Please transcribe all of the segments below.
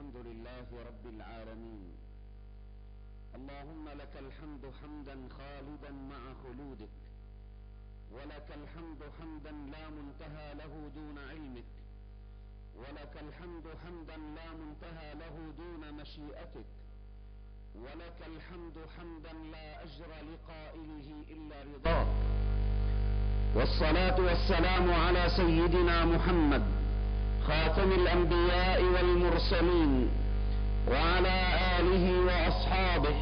الحمد لله رب العالمين. اللهم لك الحمد حمدا خالدا مع خلودك، ولك الحمد حمدا لا منتهى له دون علمك، ولك الحمد حمدا لا منتهى له دون مشيئتك، ولك الحمد حمدا لا أجر لقائله إلا رضاك. والصلاة والسلام على سيدنا محمد خاتم الأنبياء والمرسلين وعلى آله وأصحابه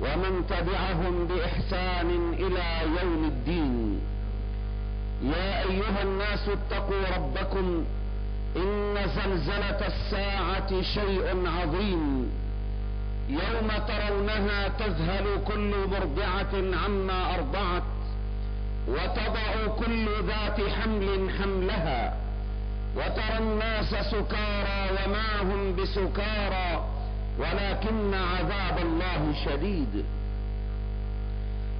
ومن تبعهم بإحسان إلى يوم الدين. يا أيها الناس اتقوا ربكم إن زلزلة الساعة شيء عظيم، يوم ترونها تذهل كل مرضعة عما أرضعت وتضع كل ذات حمل حملها، وترى الناس سكارى وما هم بسكارى ولكن عذاب الله شديد.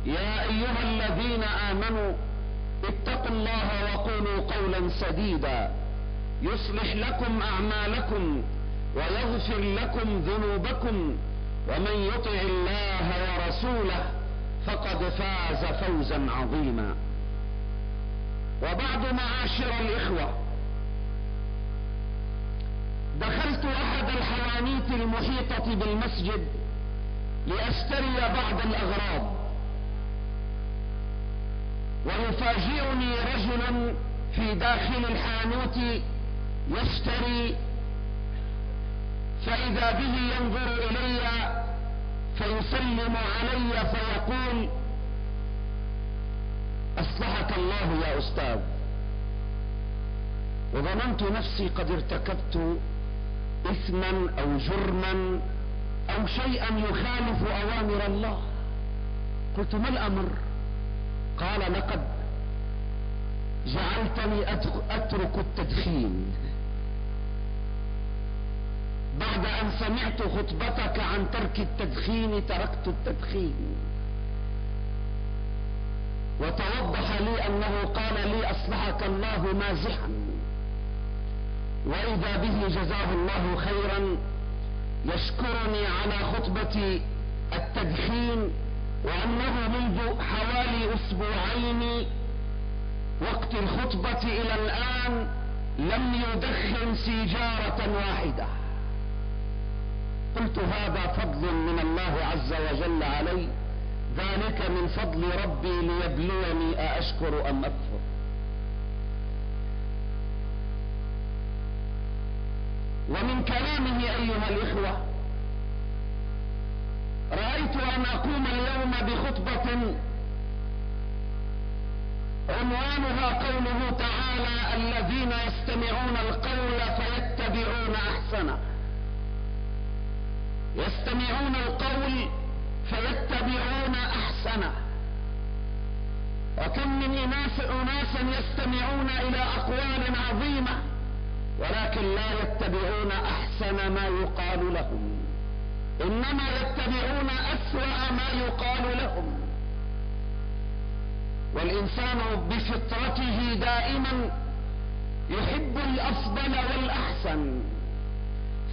يا أيها الذين آمنوا اتقوا الله وقولوا قولا سديدا يصلح لكم أعمالكم ويغفر لكم ذنوبكم، ومن يطع الله ورسوله فقد فاز فوزا عظيما. وبعد، معاشر الإخوة، دخلت أحد الحوانيت المحيطة بالمسجد لأشتري بعض الأغراض، ويفاجئني رجل في داخل الحانوت يشتري، فإذا به ينظر إلي فيسلم علي فيقول: أصلحك الله يا أستاذ. وظننت نفسي قد ارتكبت إثما أو جرما أو شيئا يخالف أوامر الله. قلت: ما الأمر؟ قال: لقد جعلتني أترك التدخين بعد أن سمعت خطبتك عن ترك التدخين، تركت التدخين. وتوضح لي أنه قال لي: أصلحك الله مازحا. وإذا به جزاه الله خيرا يشكرني على خطبة التدخين، وأنه منذ حوالي أسبوعين وقت الخطبة إلى الآن لم يدخن سيجارة واحدة. قلت: هذا فضل من الله عز وجل علي، ذلك من فضل ربي ليبلوني أأشكر أم أكفر. ومن كلامه أيها الإخوة، رأيت أن أقوم اليوم بخطبة عنوانها قوله تعالى: الذين يستمعون القول فيتبعون أحسنه. يستمعون القول فيتبعون أحسنه. وكم من أناس يستمعون إلى أقوال عظيمة ولكن لا يتبعون أحسن ما يقال لهم، إنما يتبعون أسوأ ما يقال لهم. والإنسان بفطرته دائما يحب الأفضل والأحسن،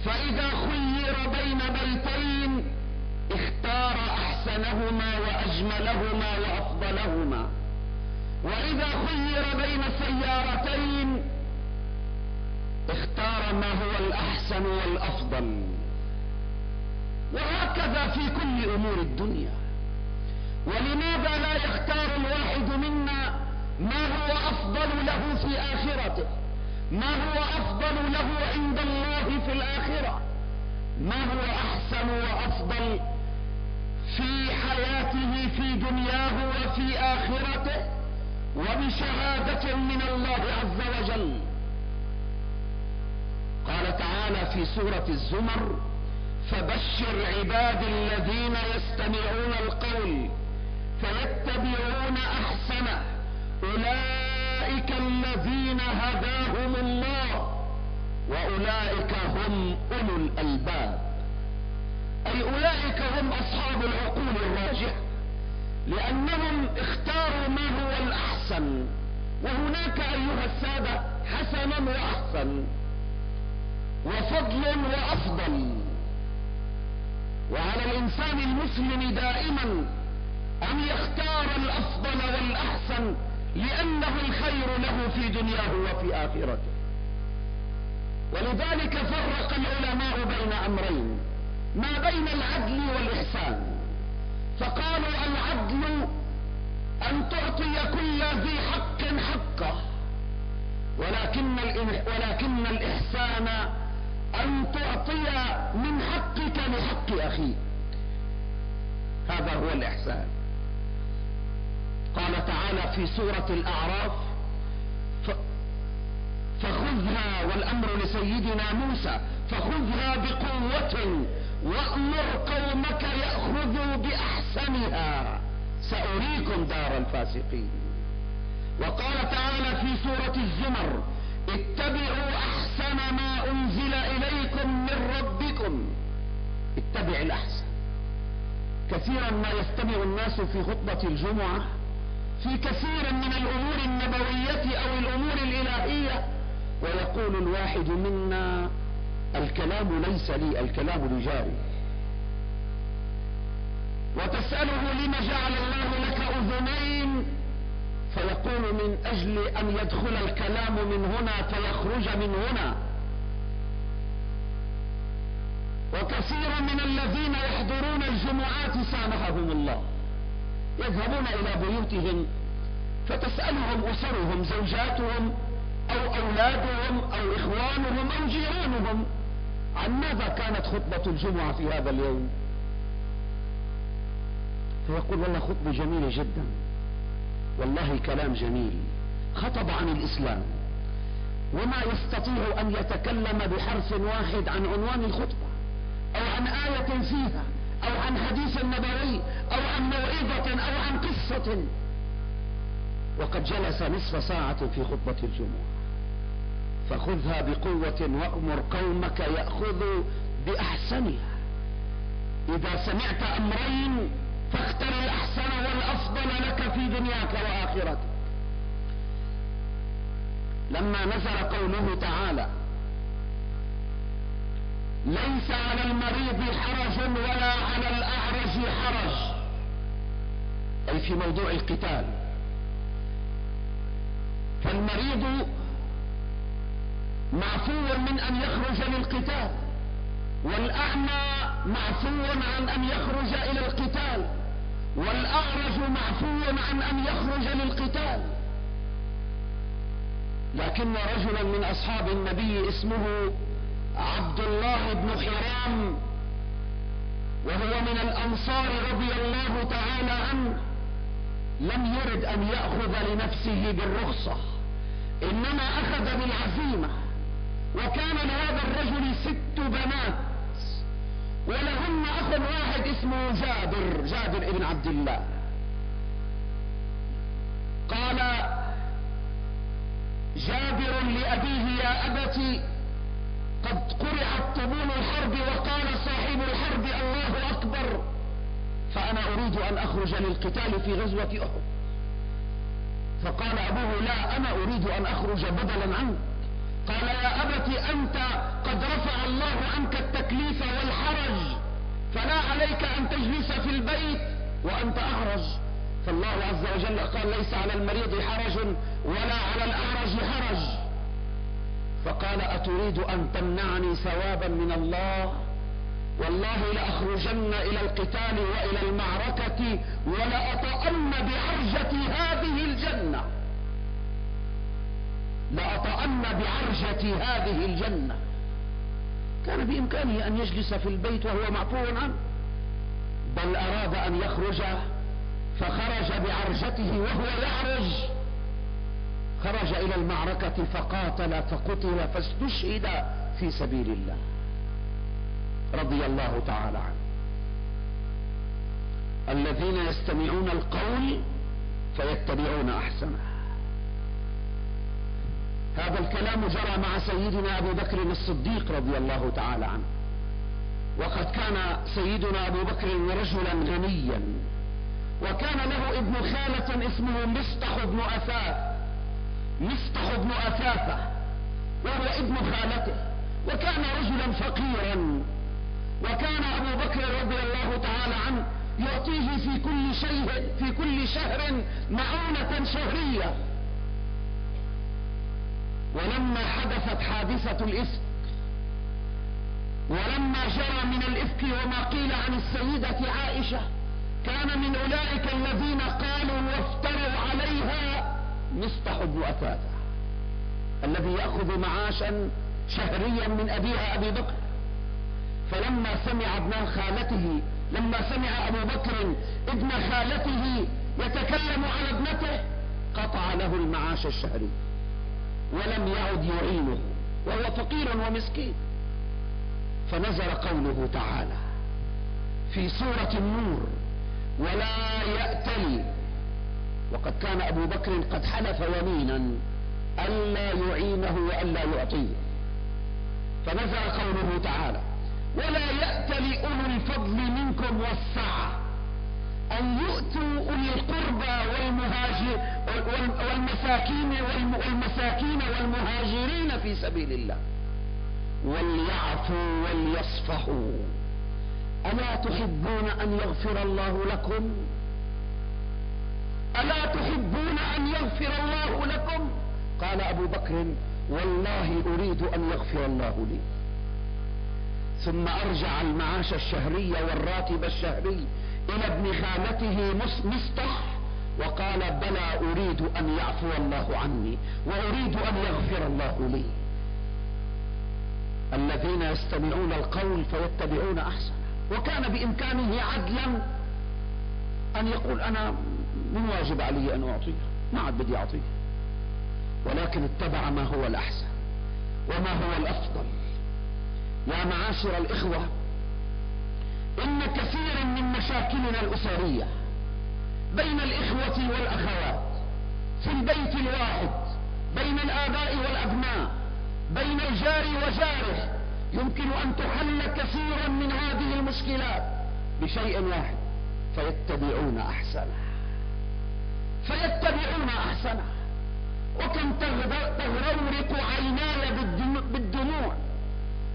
فإذا خير بين بيتين اختار أحسنهما وأجملهما وأفضلهما، وإذا خير بين سيارتين اختار ما هو الأحسن والأفضل. وهكذا في كل أمور الدنيا. ولماذا لا يختار الواحد منا ما هو أفضل له في آخرته، ما هو أفضل له عند الله في الآخرة، ما هو أحسن وأفضل في حياته في دنياه وفي آخرته وبشهادة من الله عز وجل. قال تعالى في سورة الزمر: فبشر عبادي الذين يستمعون القول فيتبعون أحسنه أولئك الذين هداهم الله وأولئك هم أولو الألباب. أي أولئك هم أصحاب العقول الراجحة، لأنهم اختاروا ما هو الأحسن. وهناك أيها السادة حسنا وأحسن، وفضل وأفضل. وعلى الإنسان المسلم دائما أن يختار الأفضل والأحسن، لأنه الخير له في دنياه وفي آخرته. ولذلك فرق العلماء بين أمرين، ما بين العدل والإحسان، فقالوا العدل أن تعطي كل ذي حق حقه، ولكن الإحسان أن تعطي من حقك لحق أخيك، هذا هو الإحسان. قال تعالى في سورة الأعراف: فخذها، والأمر لسيدنا موسى، فخذها بقوة وأمر قومك يأخذوا بأحسنها سأريكم دار الفاسقين. وقال تعالى في سورة الزمر: اتبعوا أحسن ما أنزل إليكم من ربكم، اتبع الأحسن. كثيرا ما يستمع الناس في خطبة الجمعة في كثير من الأمور النبوية أو الأمور الإلهية، ويقول الواحد منا: الكلام ليس لي، الكلام لجاري. وتسأله: لم جعل الله لك أذنين؟ فيقول: من أجل أن يدخل الكلام من هنا فيخرج من هنا. وكثير من الذين يحضرون الجمعات سامحهم الله، يذهبون إلى بيوتهم فتسألهم أسرهم، زوجاتهم أو أولادهم أو إخوانهم أو جيرانهم، عن ماذا كانت خطبة الجمعة في هذا اليوم؟ فيقول: والله خطبة جميلة جدا، والله كلام جميل، خطب عن الإسلام، وما يستطيع أن يتكلم بحرف واحد عن عنوان الخطبة أو عن آية فيها أو عن حديث نبوي أو عن موعظة أو عن قصة، وقد جلس نصف ساعة في خطبة الجمعة. فخذها بقوة وأمر قومك يأخذوا بأحسنها. إذا سمعت أمرين فاختر الأحسن والأفضل لك في دنياك وآخرتك. لما نزل قوله تعالى: ليس على المريض حرج ولا على الأعرج حرج، أي في موضوع القتال، فالمريض معفو من أن يخرج للقتال، والأعمى معفو عن أن يخرج إلى القتال، والأعرج معفو عن أن يخرج للقتال. لكن رجلا من أصحاب النبي اسمه عبد الله بن حرام، وهو من الأنصار رضي الله تعالى عنه، لم يرد أن يأخذ لنفسه بالرخصة، إنما أخذ بالعزيمة. وكان لهذا الرجل 6 بنات، ولهن أخ واحد اسمه جابر بن عبد الله. قال جابر لأبيه: يا أبتي، قد قرعت طبول الحرب، وقال صاحب الحرب: الله أكبر، فأنا أريد أن أخرج للقتال في غزوة أحد. فقال أبوه: لا، أنا أريد أن أخرج بدلا عنك. قال: يا أبت، أنت قد رفع الله عنك التكليف والحرج، فلا عليك أن تجلس في البيت وأنت أحرج، فالله عز وجل قال: ليس على المريض حرج ولا على الأعرج حرج. فقال: أتريد أن تمنعني ثوابا من الله؟ والله لأخرجن إلى القتال وإلى المعركة ولأطأن بعرجة هذه الجنة، لأطأن بعرجة هذه الجنة. كان بإمكانه أن يجلس في البيت وهو معفو عنه، بل أراد أن يخرج، فخرج بعرجته وهو يعرج، خرج إلى المعركة فقاتل فقتل فاستشهد في سبيل الله رضي الله تعالى عنه. الذين يستمعون القول فيتبعون أحسنه. هذا الكلام جرى مع سيدنا أبو بكر الصديق رضي الله تعالى عنه. وقد كان سيدنا أبو بكر رجلا غنيا، وكان له ابن خالة اسمه مصطح بن أثاث، وهو ابن خالته، وكان رجلا فقيرا، وكان أبو بكر رضي الله تعالى عنه يعطيه في كل شهر معونة شهرية. ولما حدثت حادثة الإفك، ولما جرى من الإفك وما قيل عن السيدة عائشة، كان من أولئك الذين قالوا وافتروا عليها مصطح بن أثاثة الذي يأخذ معاشا شهريا من أبيها أبي بكر. فلما سمع ابن خالته، لما سمع أبو بكر ابن خالته يتكلم على ابنته، قطع له المعاش الشهري ولم يعد يعينه، وهو فقير ومسكين. فنزل قوله تعالى في سورة النور: ولا يأتل، وقد كان أبو بكر قد حلف يمينا ألا يعينه وألا يعطيه. فنزل قوله تعالى: ولا يأتل أولو الفضل منكم والسعة أن يؤتوا أولي القربى والمساكين والمهاجرين في سبيل الله وليعفوا وليصفحوا ألا تحبون أن يغفر الله لكم؟ ألا تحبون أن يغفر الله لكم؟ قال أبو بكر: والله أريد أن يغفر الله لي. ثم أرجع المعاش الشهري والراتب الشهري إلى ابن خالته مصطح، وقال: بلى، أريد أن يعفو الله عني وأريد أن يغفر الله لي. الذين يستمعون القول فيتبعون أحسن. وكان بإمكانه عدلا أن يقول: أنا من واجب علي أن أعطيه، ما عاد بدي أعطيه، ولكن اتبع ما هو الأحسن وما هو الأفضل. يا معاشر الإخوة، إن كثيرا من مشاكلنا الأسرية بين الإخوة والأخوات، في البيت الواحد، بين الآباء والأبناء، بين الجار وجاره، يمكن أن تحل كثيرا من هذه المشكلات بشيء واحد: فيتبعون أحسنه، فيتبعون أحسنه. وكم تغرورق عيناي بالدموع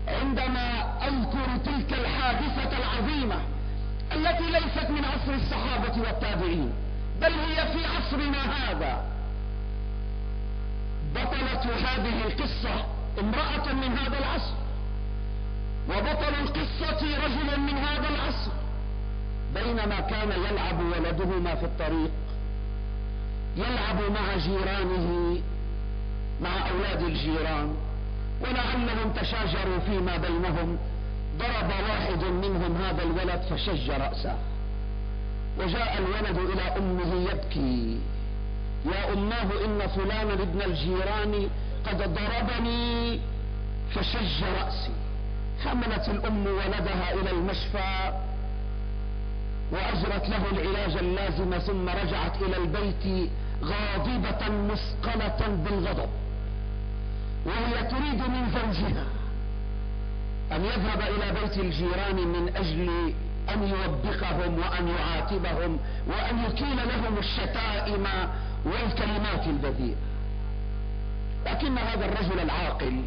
عندما أذكر تلك الحادثة العظيمة التي ليست من عصر الصحابة والتابعين، بل هي في عصرنا هذا. بطلة هذه القصة امرأة من هذا العصر، وبطل القصة رجل من هذا العصر. بينما كان يلعب ولدهما في الطريق، يلعب مع جيرانه، مع أولاد الجيران، ولعلهم تشاجروا فيما بينهم، ضرب واحد منهم هذا الولد فشج رأسه. وجاء الولد إلى أمه يبكي: يا أماه، إن فلانا ابن الجيران قد ضربني فشج رأسي. حملت الأم ولدها إلى المشفى وأجرت له العلاج اللازم، ثم رجعت إلى البيت غاضبة مثقلة بالغضب، وهي تريد من زوجها أن يذهب إلى بيت الجيران من أجل أن يوبخهم وأن يعاتبهم وأن يكيل لهم الشتائم والكلمات البذيئة. لكن هذا الرجل العاقل،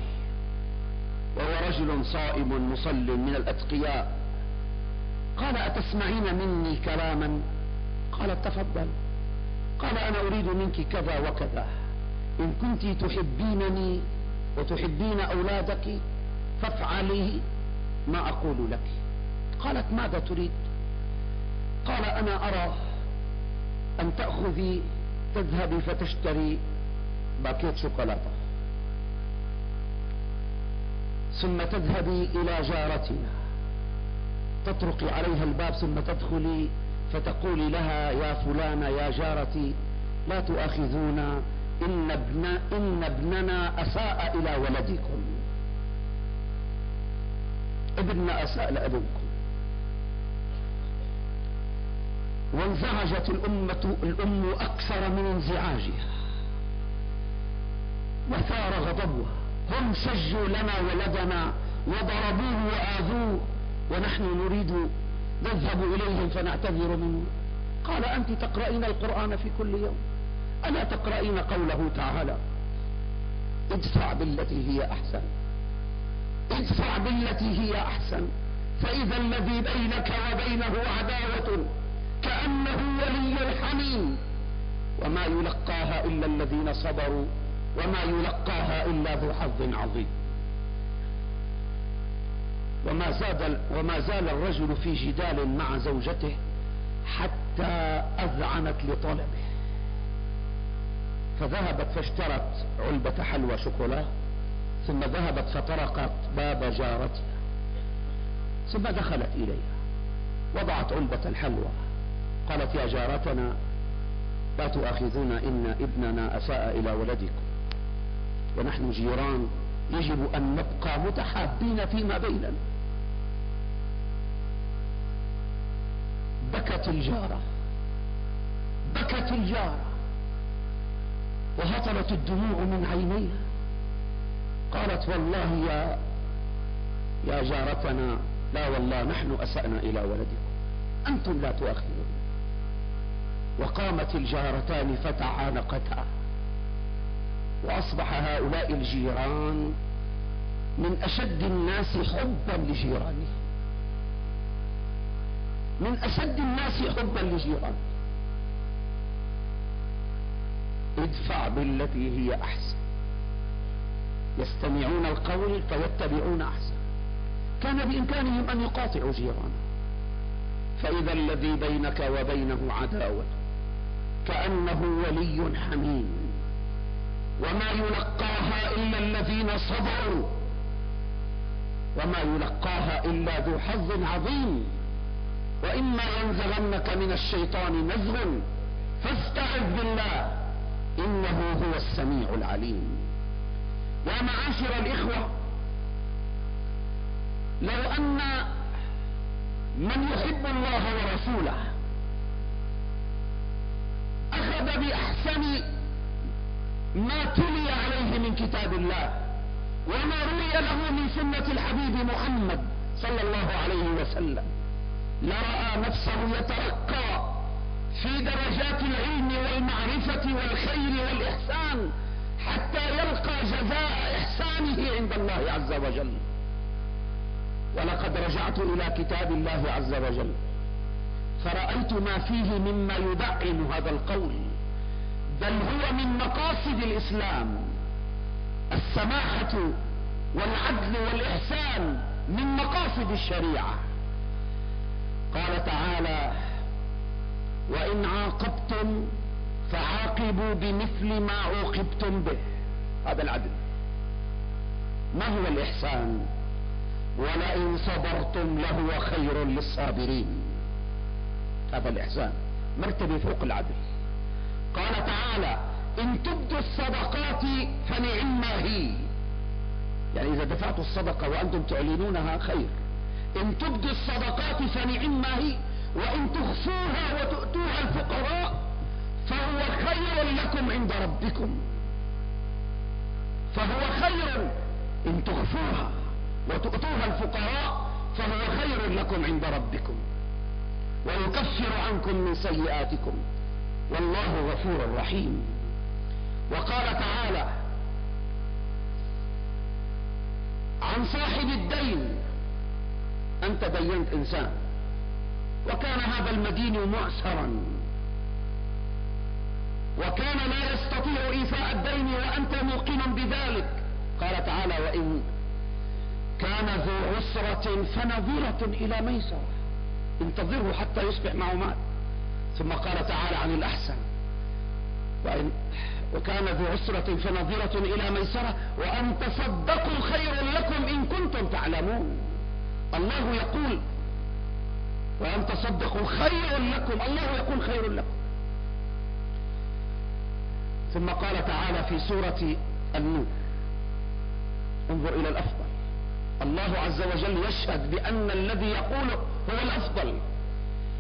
وهو رجل صائم مصل من الأتقياء، قال: أتسمعين مني كلاما؟ قالت: تفضل. قال: أنا أريد منك كذا وكذا، إن كنت تحبينني وتحبين أولادك فافعلي ما أقول لك. قالت: ماذا تريد؟ قال: أنا أرى أن تأخذي، تذهبي فتشتري باكيت شوكولاتة، ثم تذهبي إلى جارتنا تطرقي عليها الباب، ثم تدخلي فتقولي لها: يا فلانة، يا جارتي، لا تؤاخذونا، إن ابننا أساء إلى ولدكم، ابننا أساء لأبنكم. وانزعجت الأم أكثر من انزعاجها، وثار غضبها: هم شجوا لنا ولدنا وضربوه وآذوه، ونحن نريد نذهب إليهم فنعتذر منه. قال: أنت تقرأين القرآن في كل يوم، ألا تقرأين قوله تعالى: ادفع بالتي هي أحسن، ادفع بالتي هي أحسن فإذا الذي بينك وبينه عداوة كأنه ولي حميم وما يلقاها إلا الذين صبروا وما يلقاها إلا ذو حظ عظيم. وما زال الرجل في جدال مع زوجته حتى أذعنت لطلبه فذهبت فاشترت علبة حلوى شوكولا ثم ذهبت فطرقت باب جارتها ثم دخلت إليها وضعت علبة الحلوى قالت يا جارتنا لا تؤاخذونا إن ابننا أساء إلى ولدكم ونحن جيران يجب أن نبقى متحابين فيما بيننا. بكت الجارة وهطلت الدموع من عينيها قالت والله يا جارتنا لا والله نحن أسأنا إلى ولدكم أنتم لا تؤاخذون. وقامت الجارتان فتعانقتا وأصبح هؤلاء الجيران من أشد الناس حبا لجيرانهم ادفع بالتي هي أحسن يستمعون القول فيتبعون أحسن. كان بإمكانهم أن يقاطعوا جيرانهم فإذا الذي بينك وبينه عداوة كأنه ولي حميم وما يلقاها إلا الذين صبروا وما يلقاها إلا ذو حظ عظيم. وإما ينزغنك من الشيطان نزغ فاستعذ بالله إنه هو السميع العليم. يا معاشر الإخوة لو أن من يحب الله ورسوله أخذ بأحسن ما تلي عليه من كتاب الله وما روي له من سنة الحبيب محمد صلى الله عليه وسلم لرأى نفسه يترقى في درجات العلم والمعرفة والخير والإحسان حتى يلقى جزاء إحسانه عند الله عز وجل. ولقد رجعت إلى كتاب الله عز وجل فرأيت ما فيه مما يدعن هذا القول بل هو من مقاصد الإسلام السماحة والعدل والإحسان من مقاصد الشريعة. قال تعالى وإن عاقبتم فعاقبوا بمثل ما عوقبتم به. هذا العدل. ما هو الإحسان؟ ولئن صبرتم لهو خير للصابرين. هذا الإحسان مرتبة فوق العدل. قال تعالى إن تبدوا الصدقات فنعما هي. يعني إذا دفعتوا الصدقة وأنتم تعلنونها خير. إن تبدوا الصدقات فنعما هي وإن تخفوها وتؤتوها الفقراء فهو خير لكم عند ربكم. فهو خير إن تخفوها وتؤتوها الفقراء فهو خير لكم عند ربكم ويكفر عنكم من سيئاتكم والله غفور رحيم. وقال تعالى عن صاحب الدين أنت دينت إنسان وكان هذا المدين معسرا وكان لا يستطيع إيفاء الدين وأنت موقن بذلك. قال تعالى وإن كان ذو عسرة فنظرة إلى ميسرة انتظره حتى يصبح معه مال. ثم قال تعالى عن الأحسن وكان ذو عسرة فنظرة إلى ميسرة وأن تصدقوا خير لكم إن كنتم تعلمون. الله يقول وأن تصدقوا خير لكم. الله يقول خير لكم. ثم قال تعالى في سورة النور انظر إلى الأفضل. الله عز وجل يشهد بأن الذي يقوله هو الأفضل.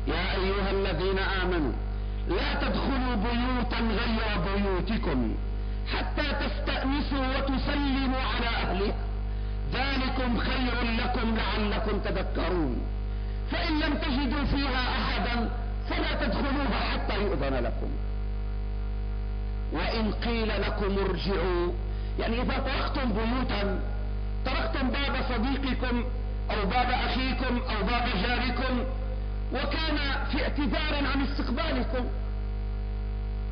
يا أيها الذين آمنوا لا تدخلوا بيوتا غير بيوتكم حتى تستأنسوا وتسلموا على أهلها ذلكم خير لكم لعلكم تذكرون. فإن لم تجدوا فيها أحدا فلا تدخلوها حتى يؤذن لكم. وإن قيل لكم ارجعوا يعني إذا طرقتم بيوتا طرقتم باب صديقكم أو باب أخيكم أو باب جاركم وكان في اعتذار عن استقبالكم.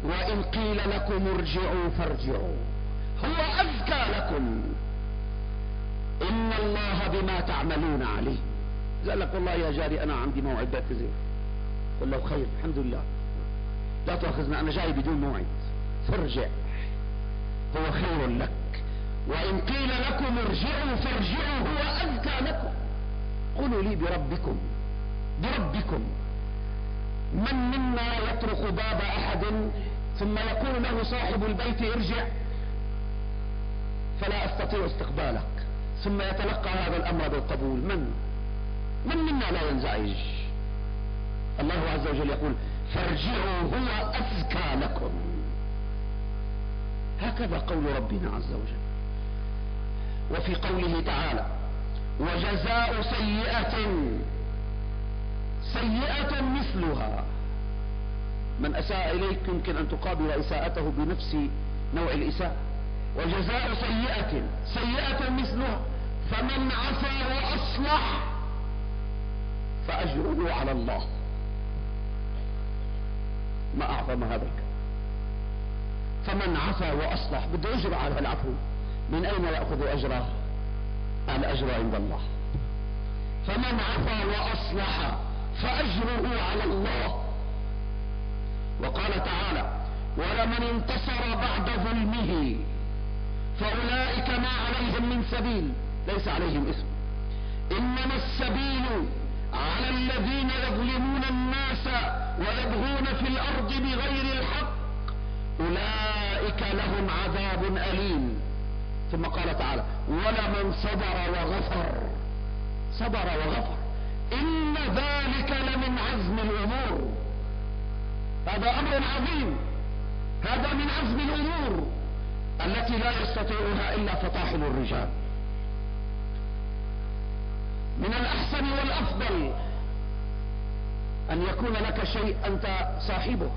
وإن قيل لكم ارجعوا فارجعوا هو أزكى لكم إن الله بما تعملون عليه. قال لك والله يا جاري أنا عندي موعد بعتذر، قل له خير الحمد لله لا تؤاخذنا أنا جاي بدون موعد، فارجع هو خير لك. وإن قيل لكم ارجعوا فارجعوا هو أزكى لكم. قولوا لي بربكم من منا يطرق باب أحد ثم يقول له صاحب البيت ارجع فلا أستطيع استقبالك ثم يتلقى هذا الأمر بالقبول؟ من منا لا ينزعج؟ الله عز وجل يقول فارجعوا هو أزكى لكم. هكذا قول ربنا عز وجل. وفي قوله تعالى وجزاء سيئة مثلها، من أساء إليك يمكن أن تقابل إساءته بنفس نوع الإساءة. وجزاء سيئة مثلها فمن عفا وأصلح فأجره على الله. ما أعظم هذا الكلام، فمن عفا وأصلح بده أجر على العفو، من أين يأخذ أجره؟ الأجر عند الله. فمن عفا وأصلح فأجره على الله. وقال تعالى ولمن انتصر بعد ظلمه فأولئك ما عليهم من سبيل ليس عليهم إثم إنما السبيل على الذين يظلمون الناس ويبغون في الأرض بغير الحق أولئك لهم عذاب أليم. ثم قال تعالى ولمن صبر وغفر إن ذلك لمن عزم الأمور. هذا أمر عظيم، هذا من عزم الأمور التي لا يستطيعها إلا فطاحل الرجال. من الأحسن والأفضل أن يكون لك شيء أنت صاحبه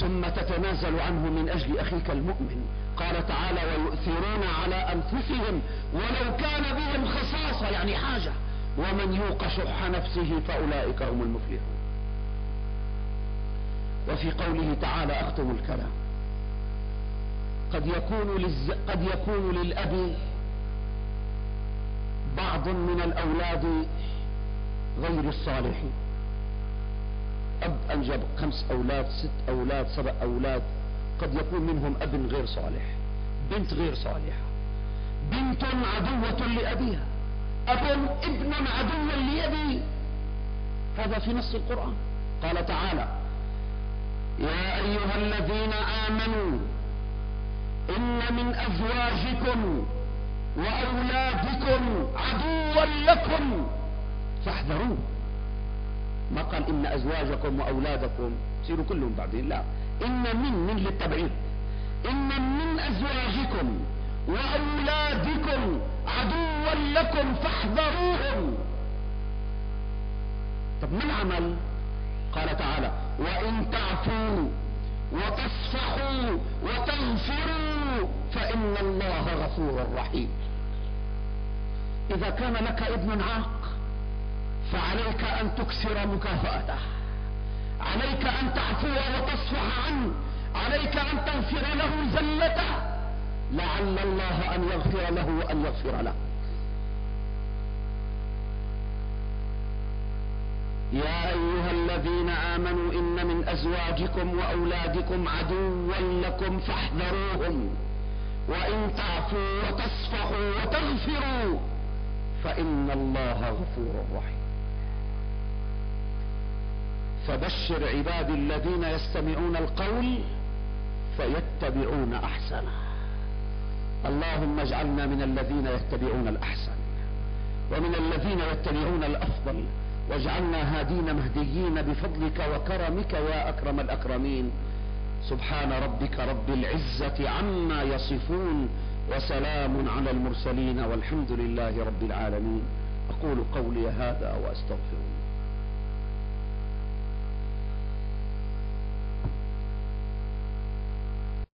ثم تتنازل عنه من أجل أخيك المؤمن. قال تعالى ويؤثرون على أنفسهم ولو كان بهم خصاصة، يعني حاجة، ومن يوق شح نفسه فأولئك هم المفلحون. وفي قوله تعالى أختم الكلام قد يكون للأب بعض من الأولاد غير الصالحين. أب أنجب 5 أولاد 6 أولاد 7 أولاد، قد يكون منهم أب غير صالح، بنت غير صالحة، بنت عدوة لأبيها، ابن عدو لأبيه. هذا في نص القرآن. قال تعالى يا أيها الذين آمنوا إن من أزواجكم وأولادكم عدوا لكم فاحذروه. ما قال إن أزواجكم وأولادكم سيروا كلهم بعدين، لا، إن من للتبعيد، إن من أزواجكم وأولادكم عدوا لكم فاحذروهم. طب ما العمل؟ قال تعالى وإن تعفوا وتصفحوا وتغفروا فإن الله غفور رحيم. إذا كان لك ابن عاق فعليك أن تكسر مكافأته، عليك أن تعفو وتصفح عنه، عليك أن تغفر له زلته، لعل الله أن يغفر له وأن يغفر له. يا أيها الذين آمنوا إن من أزواجكم وأولادكم عدوا لكم فاحذروهم وإن تعفوا وتصفحوا وتغفروا فإن الله غفور رحيم. فبشر عبادي الذين يستمعون القول فيتبعون أحسنه. اللهم اجعلنا من الذين يتبعون الأحسن ومن الذين يتبعون الأفضل واجعلنا هادين مهديين بفضلك وكرمك يا أكرم الأكرمين. سبحان ربك رب العزة عما يصفون وسلام على المرسلين والحمد لله رب العالمين. أقول قولي هذا وأستغفر الله.